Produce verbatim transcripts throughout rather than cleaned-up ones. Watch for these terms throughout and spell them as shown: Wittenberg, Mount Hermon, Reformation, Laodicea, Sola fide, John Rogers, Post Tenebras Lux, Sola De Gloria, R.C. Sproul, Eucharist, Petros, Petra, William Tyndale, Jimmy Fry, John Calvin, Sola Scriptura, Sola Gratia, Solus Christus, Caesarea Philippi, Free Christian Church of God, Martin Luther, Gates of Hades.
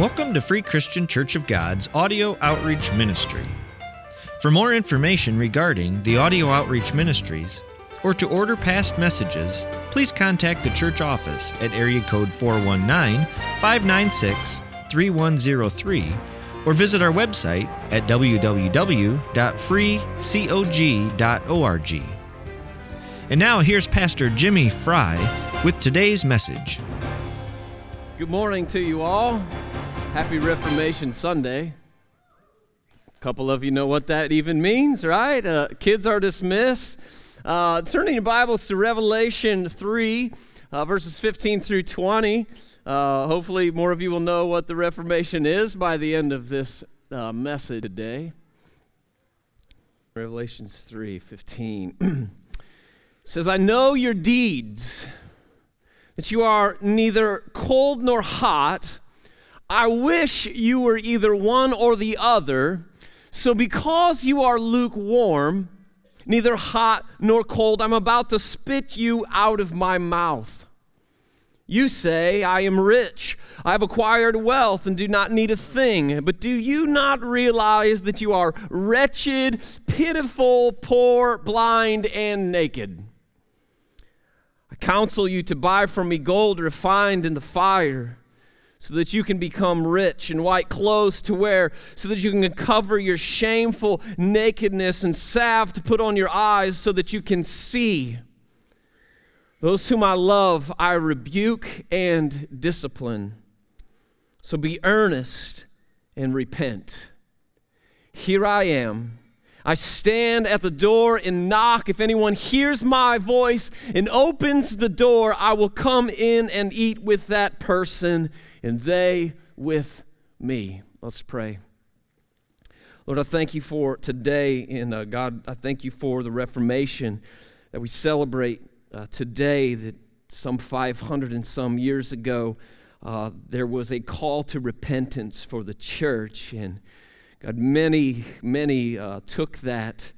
Welcome to Free Christian Church of God's Audio Outreach Ministry. For more information regarding the Audio Outreach Ministries, or to order past messages, please contact the church office at area code four one nine, five nine six, three one zero three or visit our website at w w w dot free cog dot org. And now here's Pastor Jimmy Fry with today's message. Good morning to you all. Happy Reformation Sunday. A couple of you know what that even means, right? Uh, kids are dismissed. Uh, turning your Bibles to Revelation three, uh, verses fifteen through twenty. Uh, hopefully more of you will know what the Reformation is by the end of this uh, message today. Revelation three fifteen says, "I know your deeds, that you are neither cold nor hot. I wish you were either one or the other. So because you are lukewarm, neither hot nor cold, I'm about to spit you out of my mouth. You say, I am rich, I have acquired wealth and do not need a thing. But do you not realize that you are wretched, pitiful, poor, blind, and naked? I counsel you to buy from me gold refined in the fire, so that you can become rich, and white clothes to wear, so that you can cover your shameful nakedness, and salve to put on your eyes so that you can see. Those whom I love, I rebuke and discipline. So be earnest and repent. Here I am. I stand at the door and knock. If anyone hears my voice and opens the door, I will come in and eat with that person, and they with me." Let's pray. Lord, I thank you for today, and uh, God, I thank you for the Reformation that we celebrate uh, today, that some five hundred and some years ago, uh, there was a call to repentance for the church, and God, many, many uh, took that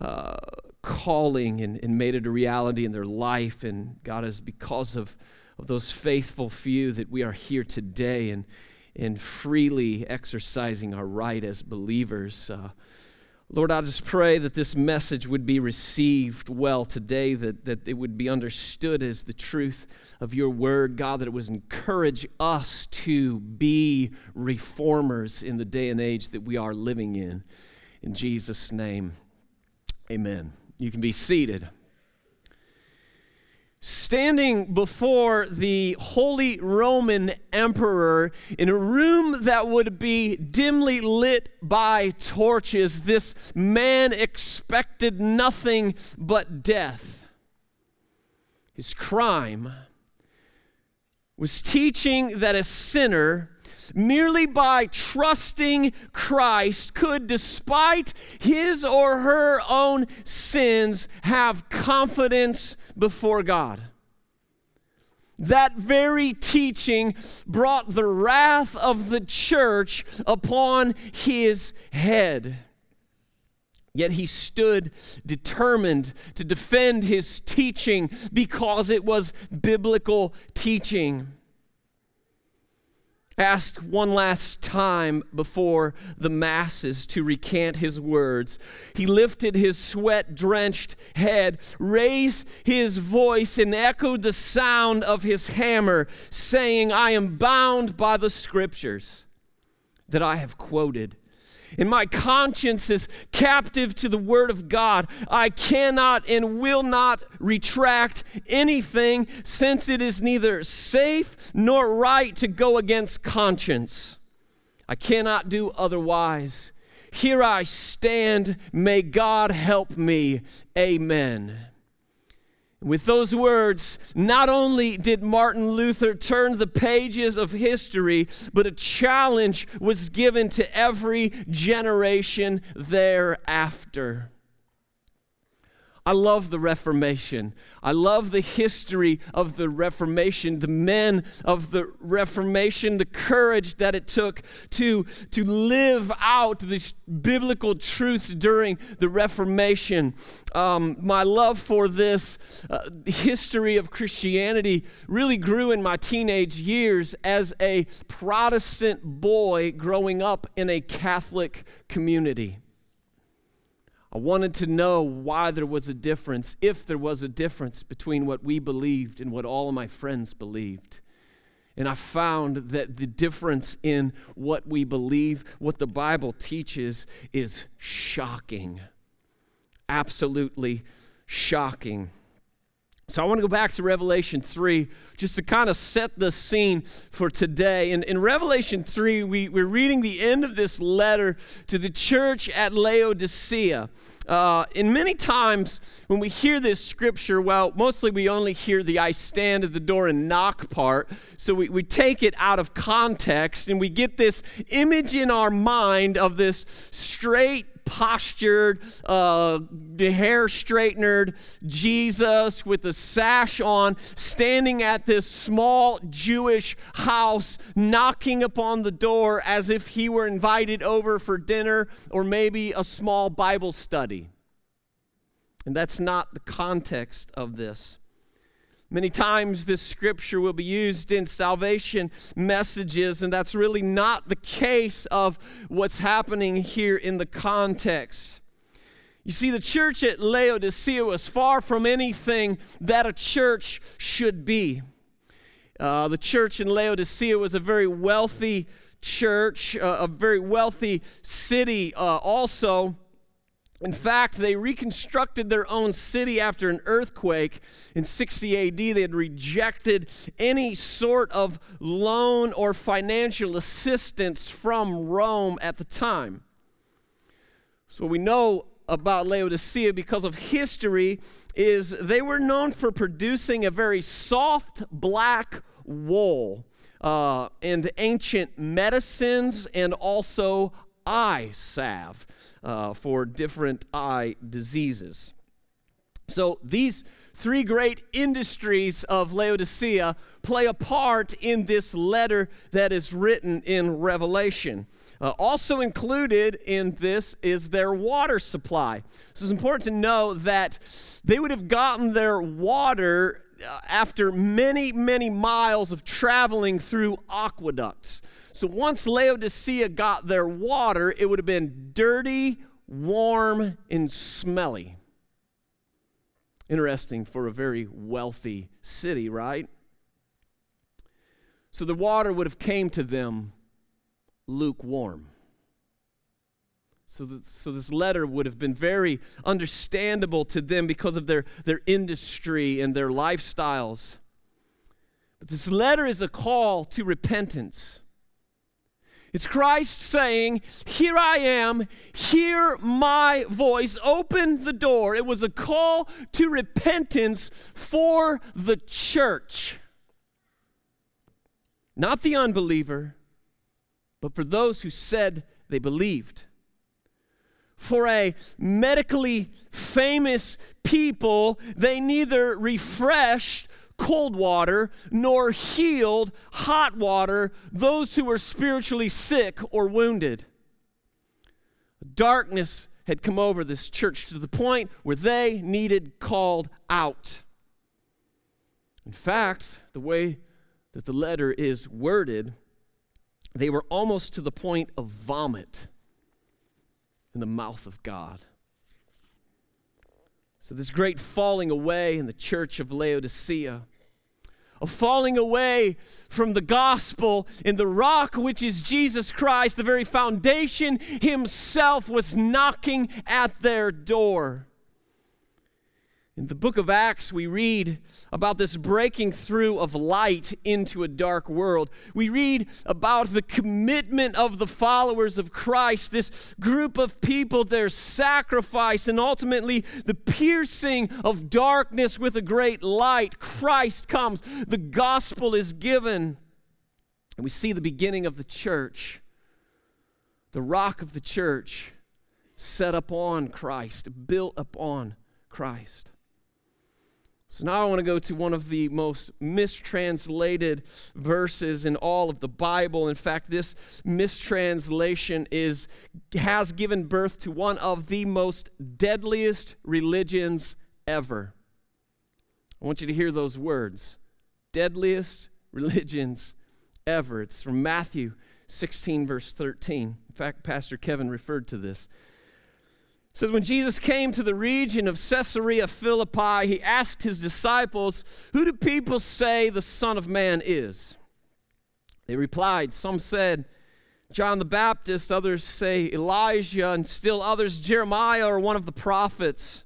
uh, calling and, and made it a reality in their life, and God, is because of of those faithful few that we are here today and and freely exercising our right as believers. Uh, Lord, I just pray that this message would be received well today, that, that it would be understood as the truth of your word, God, that it would encourage us to be reformers in the day and age that we are living in. In Jesus' name, amen. You can be seated. Standing before the Holy Roman Emperor in a room that would be dimly lit by torches, this man expected nothing but death. His crime was teaching that a sinner, merely by trusting Christ, could, despite his or her own sins, have confidence before God. That very teaching brought the wrath of the church upon his head. Yet he stood determined to defend his teaching because it was biblical teaching. Asked one last time before the masses to recant his words, he lifted his sweat-drenched head, raised his voice, and echoed the sound of his hammer, saying, "I am bound by the scriptures that I have quoted, and my conscience is captive to the word of God. I cannot and will not retract anything, since it is neither safe nor right to go against conscience. I cannot do otherwise. Here I stand. May God help me. Amen." With those words, not only did Martin Luther turn the pages of history, but a challenge was given to every generation thereafter. I love the Reformation. I love the history of the Reformation, the men of the Reformation, the courage that it took to, to live out these biblical truths during the Reformation. Um, my love for this uh, history of Christianity really grew in my teenage years as a Protestant boy growing up in a Catholic community. I wanted to know why there was a difference, if there was a difference between what we believed and what all of my friends believed. And I found that the difference in what we believe, what the Bible teaches, is shocking. Absolutely shocking. So I want to go back to Revelation three just to kind of set the scene for today. And in Revelation three, we, we're reading the end of this letter to the church at Laodicea. Uh, and many times when we hear this scripture, well, mostly we only hear the I stand at the door and knock part. So we, we take it out of context and we get this image in our mind of this straight, postured, uh, hair straightener Jesus with a sash on, standing at this small Jewish house, knocking upon the door as if he were invited over for dinner or maybe a small Bible study. And that's not the context of this. Many times this scripture will be used in salvation messages, and that's really not the case of what's happening here in the context. You see, the church at Laodicea was far from anything that a church should be. Uh, the church in Laodicea was a very wealthy church, uh, a very wealthy city uh, also. In fact, they reconstructed their own city after an earthquake. In sixty A D, they had rejected any sort of loan or financial assistance from Rome at the time. So we know about Laodicea because of history is they were known for producing a very soft black wool uh, and ancient medicines and also eye salve. Uh, for different eye diseases. So these three great industries of Laodicea play a part in this letter that is written in Revelation. Uh, also included in this is their water supply. So it's important to know that they would have gotten their water uh, after many, many miles of traveling through aqueducts. So once Laodicea got their water, it would have been dirty, warm, and smelly. Interesting for a very wealthy city, right? So the water would have came to them lukewarm. So, the, so this letter would have been very understandable to them because of their, their industry and their lifestyles. But this letter is a call to repentance. It's Christ saying, here I am, hear my voice, open the door. It was a call to repentance for the church. Not the unbeliever, but for those who said they believed. For a medically famous people, they neither refreshed cold water, nor healed hot water those who were spiritually sick or wounded. Darkness had come over this church to the point where they needed called out. In fact, the way that the letter is worded, they were almost to the point of vomit in the mouth of God. So this great falling away in the church of Laodicea, a falling away from the gospel and the rock, which is Jesus Christ, the very foundation himself was knocking at their door. In the book of Acts, we read about this breaking through of light into a dark world. We read about the commitment of the followers of Christ, this group of people, their sacrifice, and ultimately the piercing of darkness with a great light. Christ comes. The gospel is given. And we see the beginning of the church, the rock of the church, set upon Christ, built upon Christ. So now I want to go to one of the most mistranslated verses in all of the Bible. In fact, this mistranslation is, has given birth to one of the most deadliest religions ever. I want you to hear those words. Deadliest religions ever. It's from Matthew sixteen, verse thirteen. In fact, Pastor Kevin referred to this. It says, when Jesus came to the region of Caesarea Philippi, he asked his disciples, who do people say the Son of Man is? They replied, some said, John the Baptist, others say Elijah, and still others, Jeremiah or one of the prophets.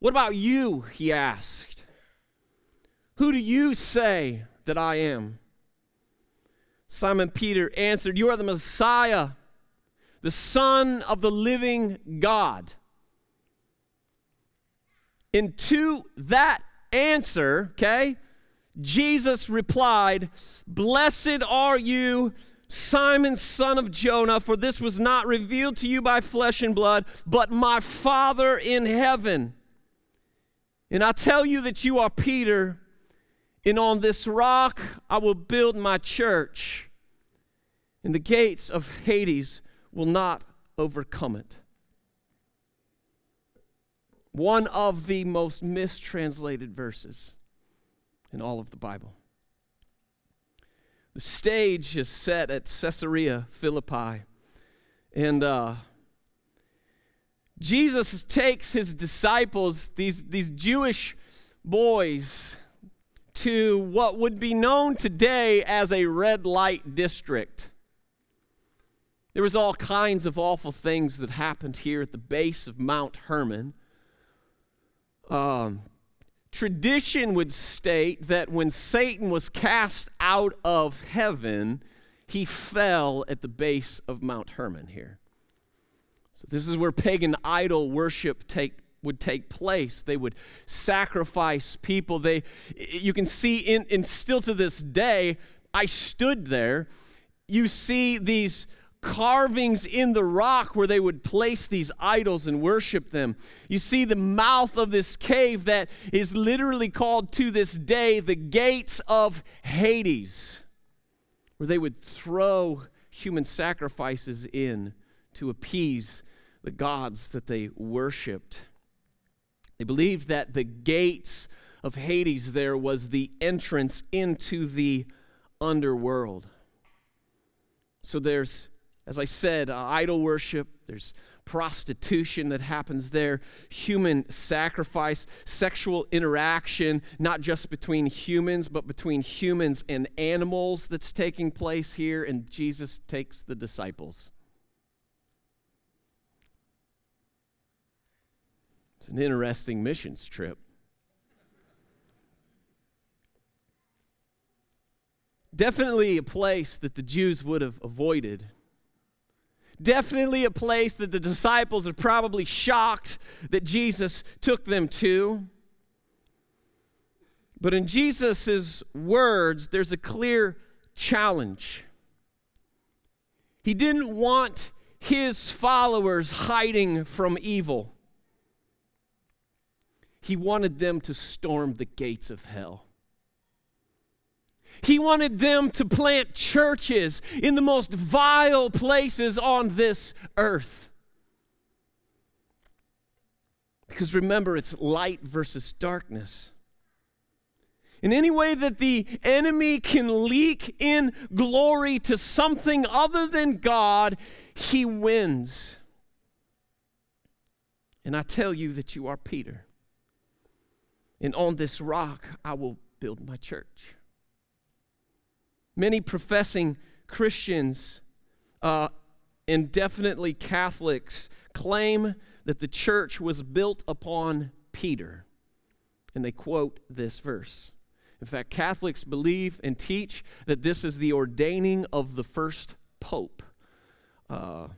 What about you, he asked. Who do you say that I am? Simon Peter answered, you are the Messiah, the Son of the living God. And to that answer, okay, Jesus replied, blessed are you, Simon, son of Jonah, for this was not revealed to you by flesh and blood, but my Father in heaven. And I tell you that you are Peter, and on this rock I will build my church, and the gates of Hades will not overcome it. One of the most mistranslated verses in all of the Bible. The stage is set at Caesarea Philippi, and uh, Jesus takes his disciples, these, these Jewish boys, to what would be known today as a red light district. There was all kinds of awful things that happened here at the base of Mount Hermon. Um, tradition would state that when Satan was cast out of heaven, he fell at the base of Mount Hermon here. So this is where pagan idol worship take, would take place. They would sacrifice people. They, you can see, in, and still to this day, I stood there. You see these carvings in the rock where they would place these idols and worship them. You see the mouth of this cave that is literally called to this day the Gates of Hades, where they would throw human sacrifices in to appease the gods that they worshipped. They believed that the Gates of Hades there was the entrance into the underworld. So there's, as I said, uh, idol worship, there's prostitution that happens there, human sacrifice, sexual interaction, not just between humans, but between humans and animals that's taking place here, and Jesus takes the disciples. It's an interesting missions trip. Definitely a place that the Jews would have avoided. Definitely a place that the disciples are probably shocked that Jesus took them to. But in Jesus' words, there's a clear challenge. He didn't want his followers hiding from evil. He wanted them to storm the gates of hell. He wanted them to plant churches in the most vile places on this earth. Because remember, it's light versus darkness. In any way that the enemy can leak in glory to something other than God, he wins. And I tell you that you are Peter. And on this rock, I will build my church. Many professing Christians uh, and definitely Catholics claim that the church was built upon Peter. And they quote this verse. In fact, Catholics believe and teach that this is the ordaining of the first pope, uh,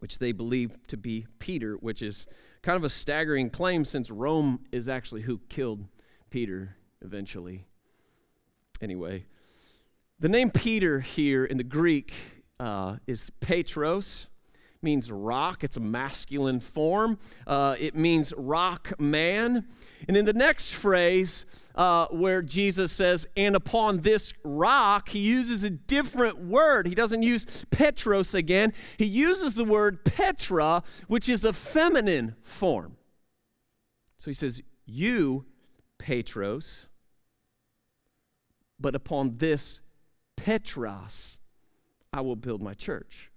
which they believe to be Peter, which is kind of a staggering claim since Rome is actually who killed Peter eventually. Anyway. The name Peter here in the Greek uh, is Petros, means rock. It's a masculine form. Uh, it means rock man. And in the next phrase, uh, where Jesus says, and upon this rock, he uses a different word. He doesn't use Petros again. He uses the word Petra, which is a feminine form. So he says, you, Petros, but upon this Petros, I will build my church.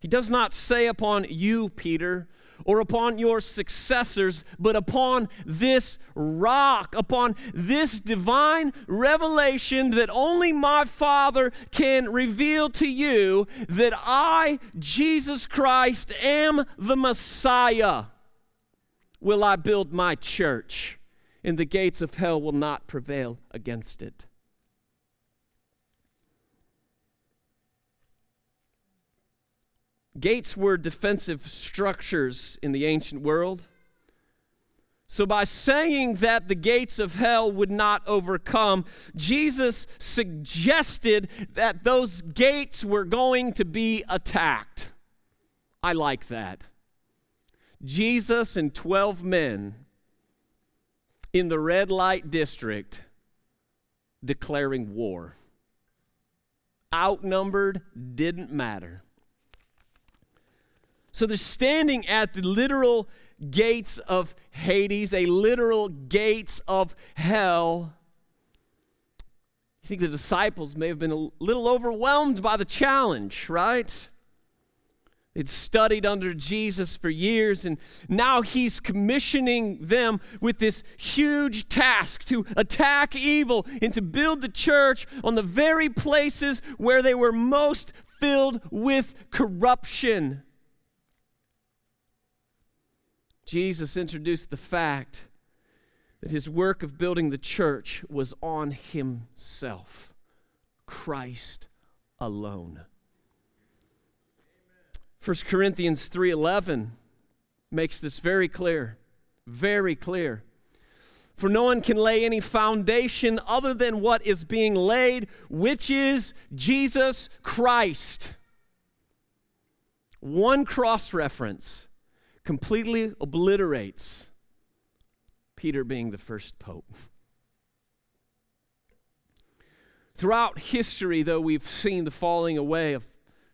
He does not say upon you, Peter, or upon your successors, but upon this rock, upon this divine revelation that only my Father can reveal to you, that I, Jesus Christ, am the Messiah, will I build my church, and the gates of hell will not prevail against it. Gates were defensive structures in the ancient world. So by saying that the gates of hell would not overcome, Jesus suggested that those gates were going to be attacked. I like that. Jesus and twelve men in the red light district declaring war. Outnumbered, didn't matter. So they're standing at the literal gates of Hades, a literal gates of hell. I think the disciples may have been a little overwhelmed by the challenge, right? They'd studied under Jesus for years, and now he's commissioning them with this huge task to attack evil and to build the church on the very places where they were most filled with corruption. Jesus introduced the fact that his work of building the church was on himself, Christ alone. First Corinthians three eleven makes this very clear, very clear. For no one can lay any foundation other than what is being laid, which is Jesus Christ. One cross-reference completely obliterates Peter being the first pope. Throughout history, though, we've seen the falling away of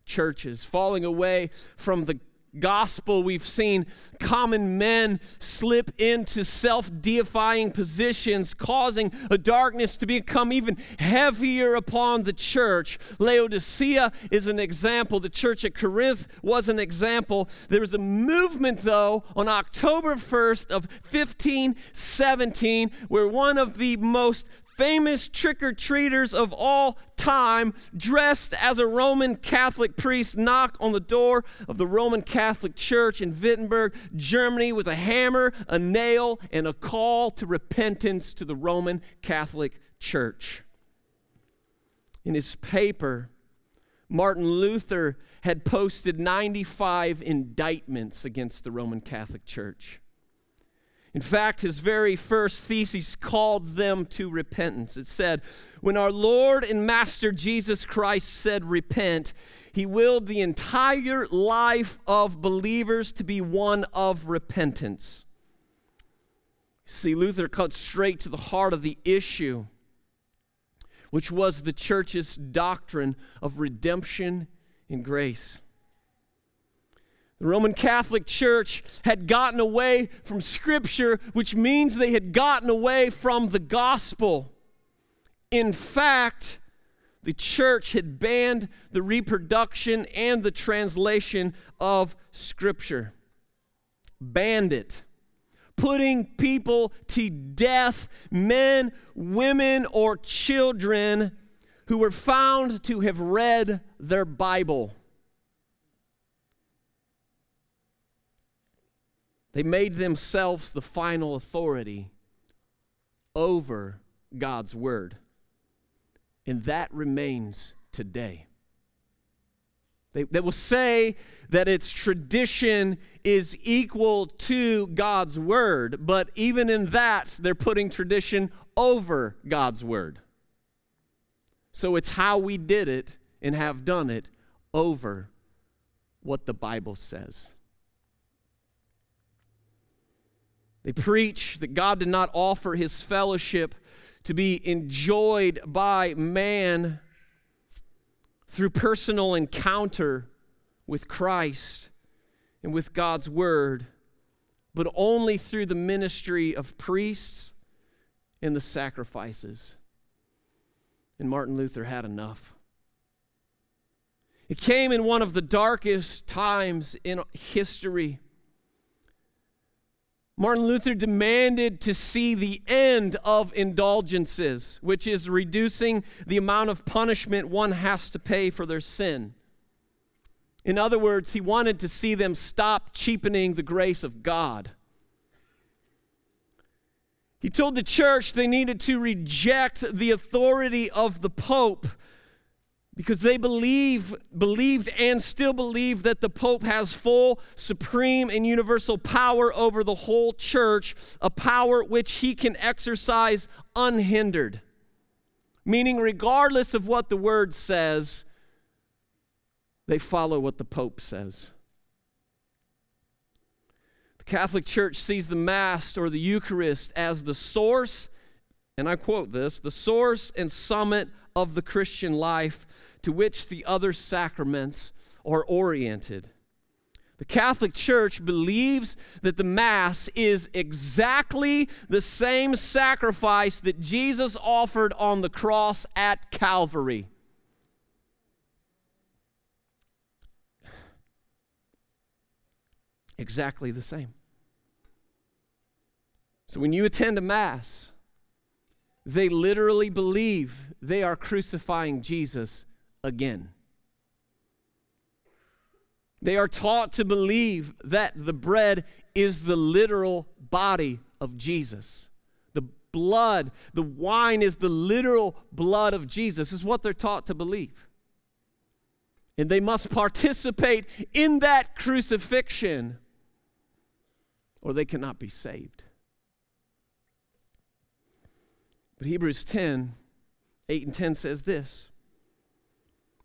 churches, falling away from the gospel. We've seen common men slip into self-deifying positions, causing a darkness to become even heavier upon the church. Laodicea is an example. The church at Corinth was an example. There was a movement, though, on October first of fifteen seventeen, where one of the most famous trick-or-treaters of all time, dressed as a Roman Catholic priest, knocked on the door of the Roman Catholic Church in Wittenberg, Germany, with a hammer, a nail, and a call to repentance to the Roman Catholic Church. In his paper, Martin Luther had posted ninety-five indictments against the Roman Catholic Church. In fact, his very first thesis called them to repentance. It said, when our Lord and Master Jesus Christ said repent, he willed the entire life of believers to be one of repentance. See, Luther cut straight to the heart of the issue, which was the church's doctrine of redemption and grace. The Roman Catholic Church had gotten away from Scripture, which means they had gotten away from the gospel. In fact, the church had banned the reproduction and the translation of Scripture. Banned it. Putting people to death, men, women, or children who were found to have read their Bible. They made themselves the final authority over God's word. And that remains today. They, they will say that its tradition is equal to God's word, but even in that, they're putting tradition over God's word. So it's how we did it and have done it over what the Bible says. They preach that God did not offer his fellowship to be enjoyed by man through personal encounter with Christ and with God's word, but only through the ministry of priests and the sacrifices. And Martin Luther had enough. It came in one of the darkest times in history. Martin Luther demanded to see the end of indulgences, which is reducing the amount of punishment one has to pay for their sin. In other words, he wanted to see them stop cheapening the grace of God. He told the church they needed to reject the authority of the Pope because they believe, believed and still believe that the Pope has full, supreme, and universal power over the whole church, a power which he can exercise unhindered. Meaning, regardless of what the Word says, they follow what the Pope says. The Catholic Church sees the Mass or the Eucharist as the source, and I quote this, the source and summit of the Christian life, to which the other sacraments are oriented. The Catholic Church believes that the Mass is exactly the same sacrifice that Jesus offered on the cross at Calvary. Exactly the same. So when you attend a Mass, they literally believe they are crucifying Jesus again. They are taught to believe that the bread is the literal body of Jesus. The blood, the wine is the literal blood of Jesus, is what they're taught to believe. And they must participate in that crucifixion or they cannot be saved. But Hebrews ten, eight and ten says this.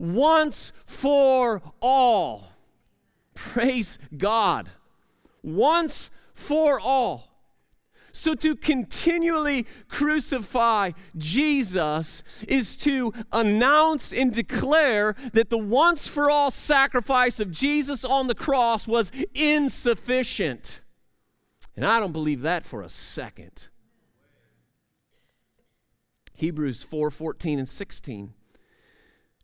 once for all. Praise God. Once for all. So to continually crucify Jesus is to announce and declare that the once for all sacrifice of Jesus on the cross was insufficient. And I don't believe that for a second. Hebrews four, fourteen and sixteen.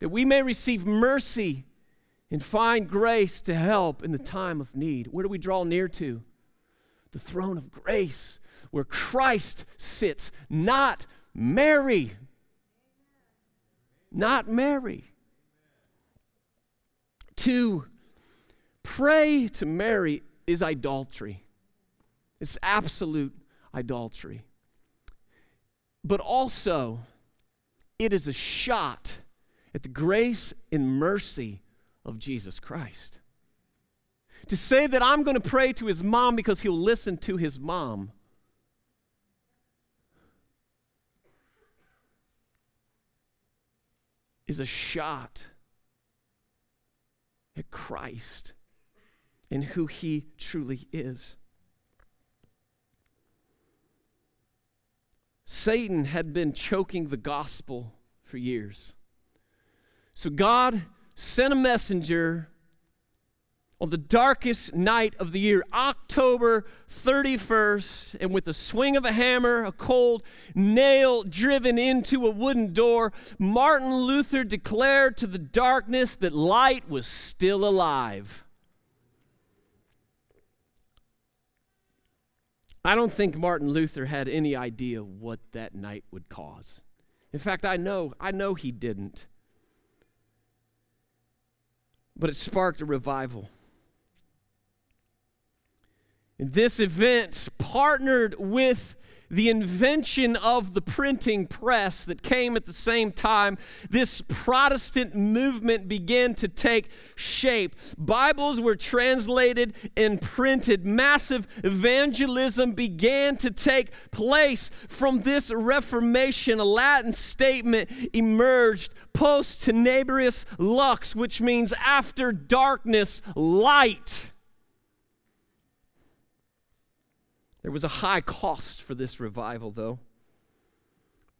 that we may receive mercy and find grace to help in the time of need. Where do we draw near to? The throne of grace, where Christ sits, not Mary. Not Mary. To pray to Mary is idolatry. It's absolute idolatry. But also, it is a shot at the grace and mercy of Jesus Christ. To say that I'm going to pray to his mom because he'll listen to his mom. Is a shot at Christ and who he truly is. Satan had been choking the gospel for years. So God sent a messenger on the darkest night of the year, October thirty-first, and with the swing of a hammer, a cold nail driven into a wooden door, Martin Luther declared to the darkness that light was still alive. I don't think Martin Luther had any idea what that night would cause. In fact, I know, I know he didn't. But it sparked a revival. And this event partnered with the invention of the printing press that came at the same time. This Protestant movement began to take shape. Bibles were translated and printed. Massive evangelism began to take place. From this Reformation, a Latin statement emerged, Post Tenebras Lux, which means after darkness, light. There was a high cost for this revival, though.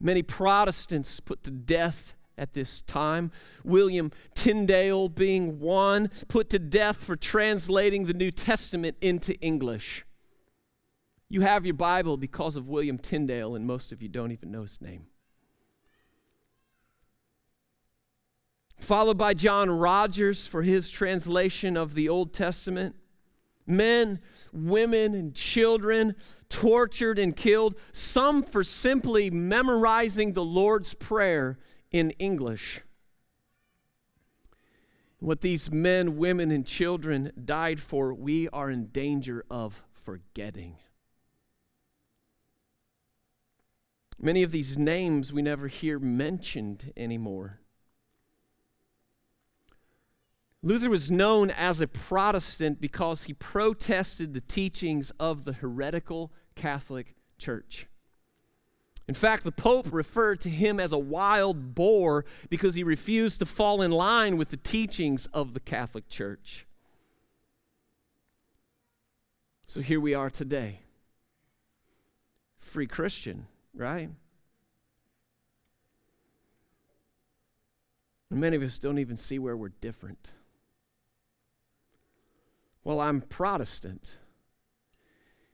Many Protestants put to death at this time, William Tyndale being one, put to death for translating the New Testament into English. You have your Bible because of William Tyndale, and most of you don't even know his name. Followed by John Rogers for his translation of the Old Testament. Men, women, and children tortured and killed, some for simply memorizing the Lord's Prayer in English. What these men, women, and children died for, we are in danger of forgetting. Many of these names we never hear mentioned anymore. Luther was known as a Protestant because he protested the teachings of the heretical Catholic Church. In fact, the Pope referred to him as a wild boar because he refused to fall in line with the teachings of the Catholic Church. So here we are today. Free Christian, right? And many of us don't even see where we're different. Well, I'm Protestant.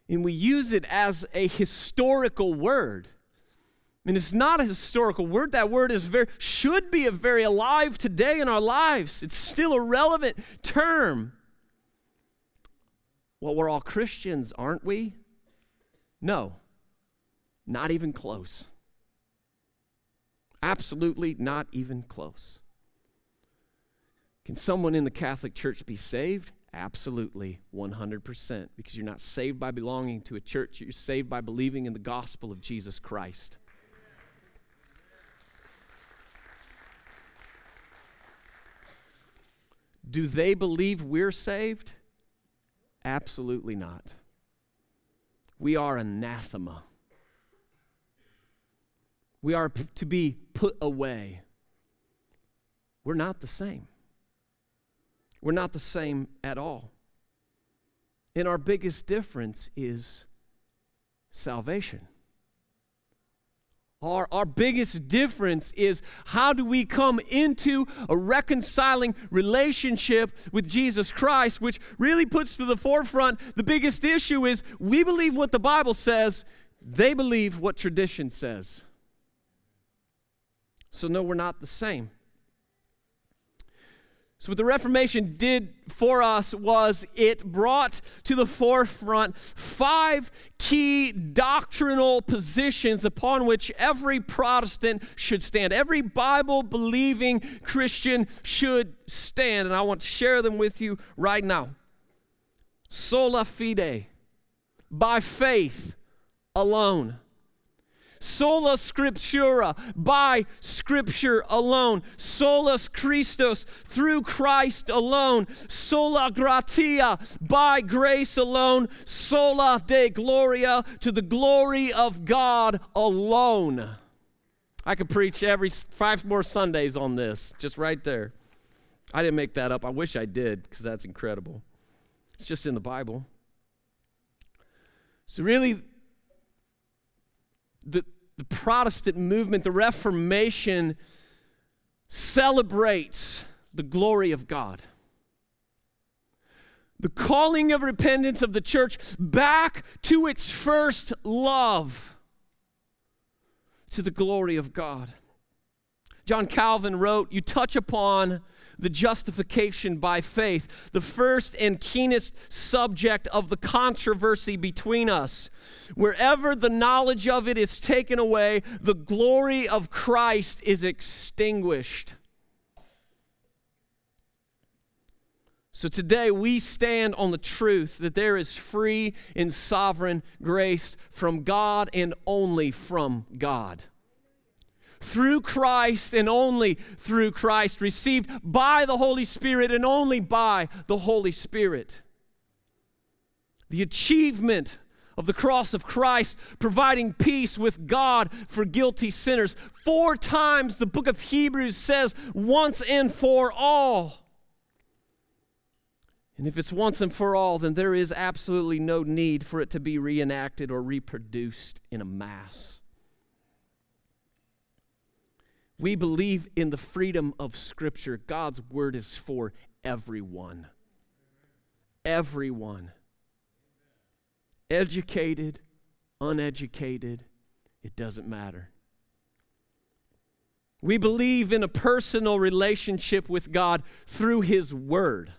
And we use it as a historical word. And it's not a historical word. That word is very should be a very alive today in our lives. It's still a relevant term. Well, we're all Christians, aren't we? No. Not even close. Absolutely not even close. Can someone in the Catholic Church be saved? Absolutely, one hundred percent, because you're not saved by belonging to a church. You're saved by believing in the gospel of Jesus Christ. Do they believe we're saved? Absolutely not. We are anathema. We are p- to be put away. We're not the same. We're not the same at all. And our biggest difference is salvation. Our, our biggest difference is how do we come into a reconciling relationship with Jesus Christ, which really puts to the forefront the biggest issue is we believe what the Bible says, they believe what tradition says. So no, we're not the same. So what the Reformation did for us was it brought to the forefront five key doctrinal positions upon which every Protestant should stand. Every Bible-believing Christian should stand, and I want to share them with you right now. Sola fide, by faith alone. Sola Scriptura, by Scripture alone. Solus Christus, through Christ alone. Sola Gratia, by grace alone. Sola De Gloria, to the glory of God alone. I could preach every five more Sundays on this, just right there. I didn't make that up. I wish I did, because that's incredible. It's just in the Bible. So really, The, the Protestant movement, the Reformation, celebrates the glory of God. the calling of repentance of the church back to its first love, to the glory of God. John Calvin wrote, "You touch upon the justification by faith, the first and keenest subject of the controversy between us. Wherever the knowledge of it is taken away, the glory of Christ is extinguished." So today we stand on the truth that there is free and sovereign grace from God and only from God. Through Christ and only through Christ, received by the Holy Spirit and only by the Holy Spirit. The achievement of the cross of Christ, providing peace with God for guilty sinners. Four times the book of Hebrews says, once and for all. And if it's once and for all, then there is absolutely no need for it to be reenacted or reproduced in a mass. We believe in the freedom of Scripture. God's word is for everyone. Everyone. Educated, uneducated, it doesn't matter. We believe in a personal relationship with God through His word.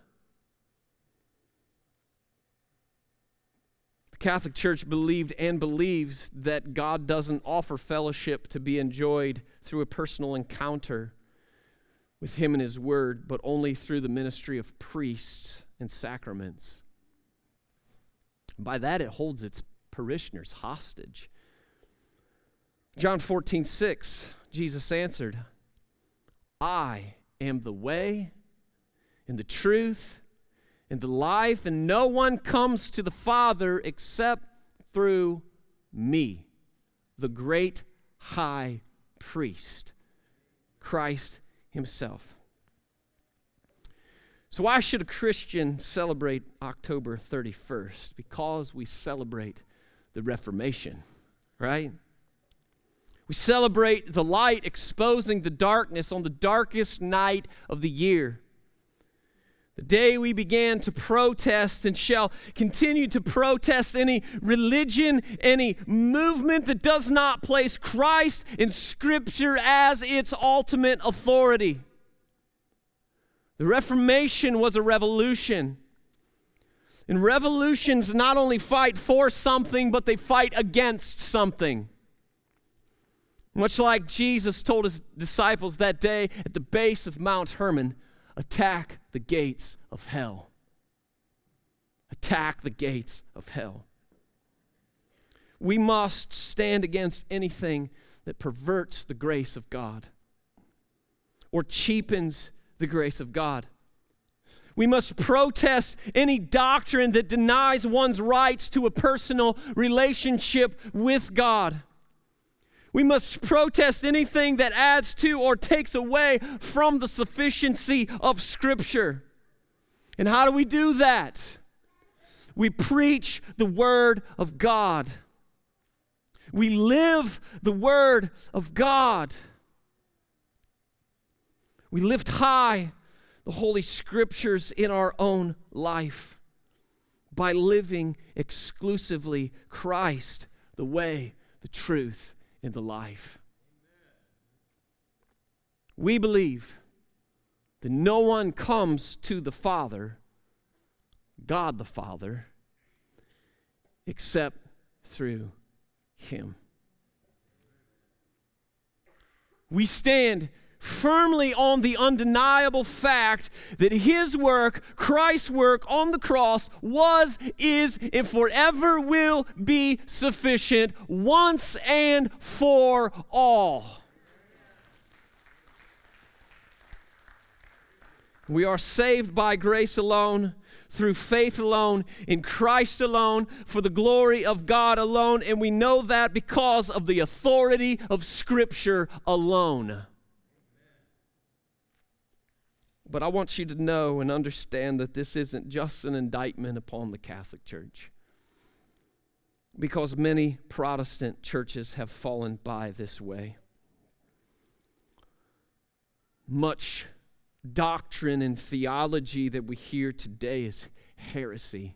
The Catholic Church believed and believes that God doesn't offer fellowship to be enjoyed through a personal encounter with Him and His word, but only through the ministry of priests and sacraments. By that, it holds its parishioners hostage. John fourteen six, Jesus answered, "I am the way and the truth and the life, and no one comes to the Father except through me," the great high priest, Christ Himself. So why should a Christian celebrate October thirty-first? Because we celebrate the Reformation, right? We celebrate the light exposing the darkness on the darkest night of the year. The day we began to protest and shall continue to protest any religion, any movement that does not place Christ in Scripture as its ultimate authority. The Reformation was a revolution. And revolutions not only fight for something, but they fight against something. Much like Jesus told His disciples that day at the base of Mount Hermon, attack the gates of hell. Attack the gates of hell. We must stand against anything that perverts the grace of God or cheapens the grace of God. We must protest any doctrine that denies one's rights to a personal relationship with God. We must protest anything that adds to or takes away from the sufficiency of Scripture. And how do we do that? We preach the Word of God. We live the Word of God. We lift high the Holy Scriptures in our own life by living exclusively Christ, the way, the truth, and the life. We believe that no one comes to the Father, God the Father, except through Him. We stand firmly on the undeniable fact that His work, Christ's work on the cross, was, is, and forever will be sufficient once and for all. We are saved by grace alone, through faith alone, in Christ alone, for the glory of God alone, and we know that because of the authority of Scripture alone. But I want you to know and understand that this isn't just an indictment upon the Catholic Church, because many Protestant churches have fallen by this way. Much doctrine and theology that we hear today is heresy.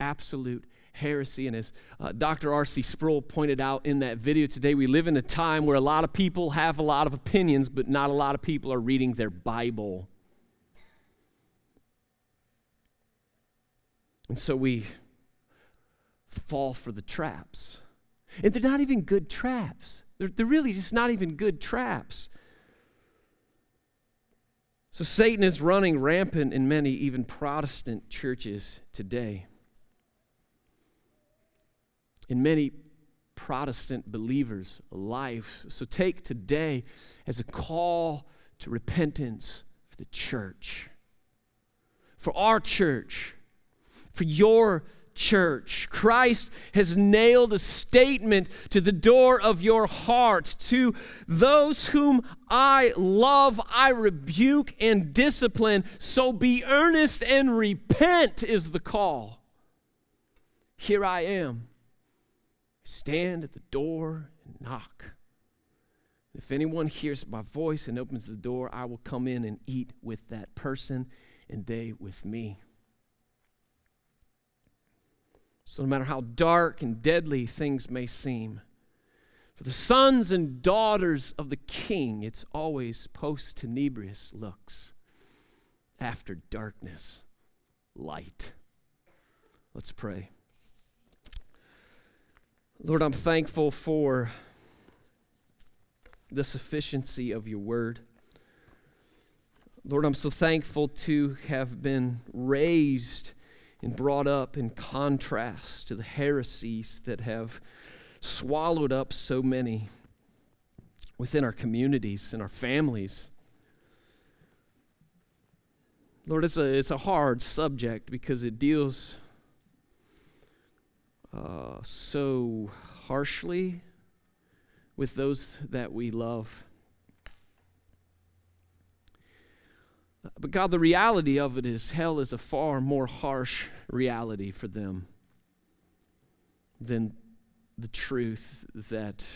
Absolute heresy. And as uh, Doctor R C Sproul pointed out in that video today, we live in a time where a lot of people have a lot of opinions, but not a lot of people are reading their Bible. And so we fall for the traps. And they're not even good traps. They're, they're really just not even good traps. So Satan is running rampant in many, even Protestant churches today. In many Protestant believers' lives. So take today as a call to repentance for the church. For our church. For your church. Christ has nailed a statement to the door of your heart. To those whom I love, I rebuke and discipline. So be earnest and repent is the call. Here I am. Stand at the door and knock. If anyone hears my voice and opens the door, I will come in and eat with that person and they with me. So no matter how dark and deadly things may seem, for the sons and daughters of the King, it's always post tenebras lux. After darkness, light. Let's pray. Lord, I'm thankful for the sufficiency of your word. Lord, I'm so thankful to have been raised and brought up in contrast to the heresies that have swallowed up so many within our communities and our families. Lord, it's a, it's a hard subject because it deals uh, so harshly with those that we love. But God, the reality of it is hell is a far more harsh reality for them than the truth that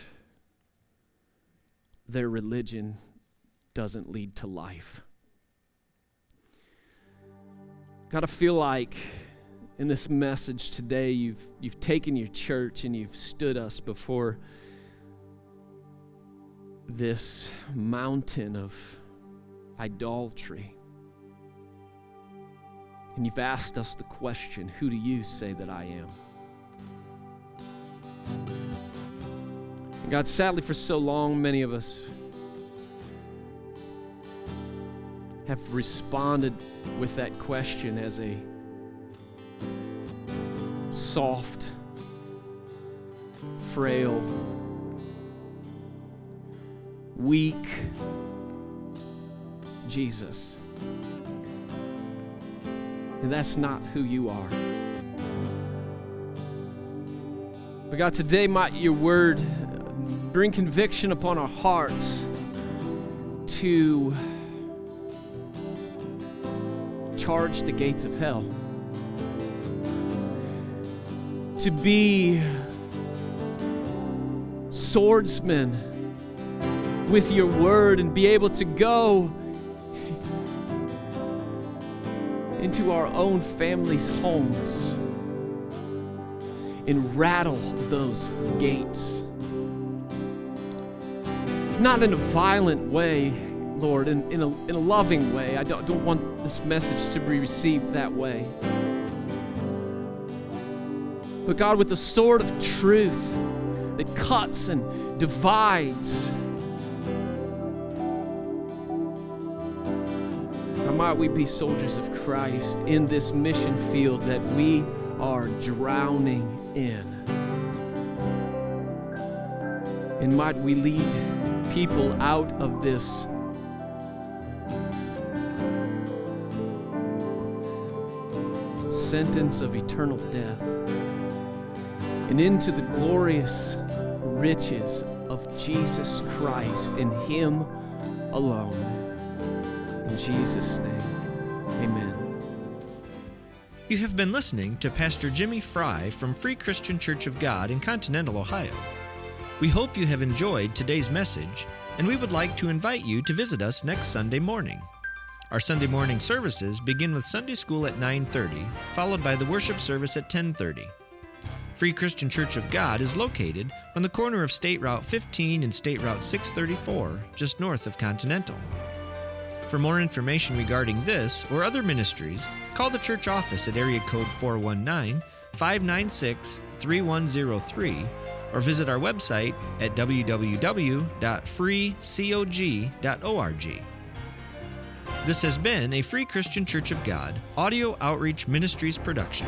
their religion doesn't lead to life. God, I feel like in this message today, you've you've taken your church and you've stood us before this mountain of idolatry. And you've asked us the question, who do you say that I am? And God, sadly, for so long, many of us have responded with that question as a soft, frail, weak Jesus. And that's not who you are. But God, today might your word bring conviction upon our hearts to charge the gates of hell, to be swordsmen with your word and be able to go into our own families' homes and rattle those gates. Not in a violent way, Lord, in, in, a, in a loving way. I don't, don't want this message to be received that way. But God, with the sword of truth that cuts and divides, might we be soldiers of Christ in this mission field that we are drowning in. And might we lead people out of this sentence of eternal death and into the glorious riches of Jesus Christ and Him alone. In Jesus' name, amen. You have been listening to Pastor Jimmy Fry from Free Christian Church of God in Continental Ohio. We hope you have enjoyed today's message, and we would like to invite you to visit us next Sunday morning. Our Sunday morning services begin with Sunday school at nine thirty, followed by the worship service at ten thirty. Free Christian Church of God is located on the corner of State Route fifteen and State Route six thirty-four, just north of Continental. For more information regarding this or other ministries, call the church office at area code four one nine, five nine six, three one zero three or visit our website at w w w dot free cog dot org. This has been a Free Christian Church of God audio outreach ministries production.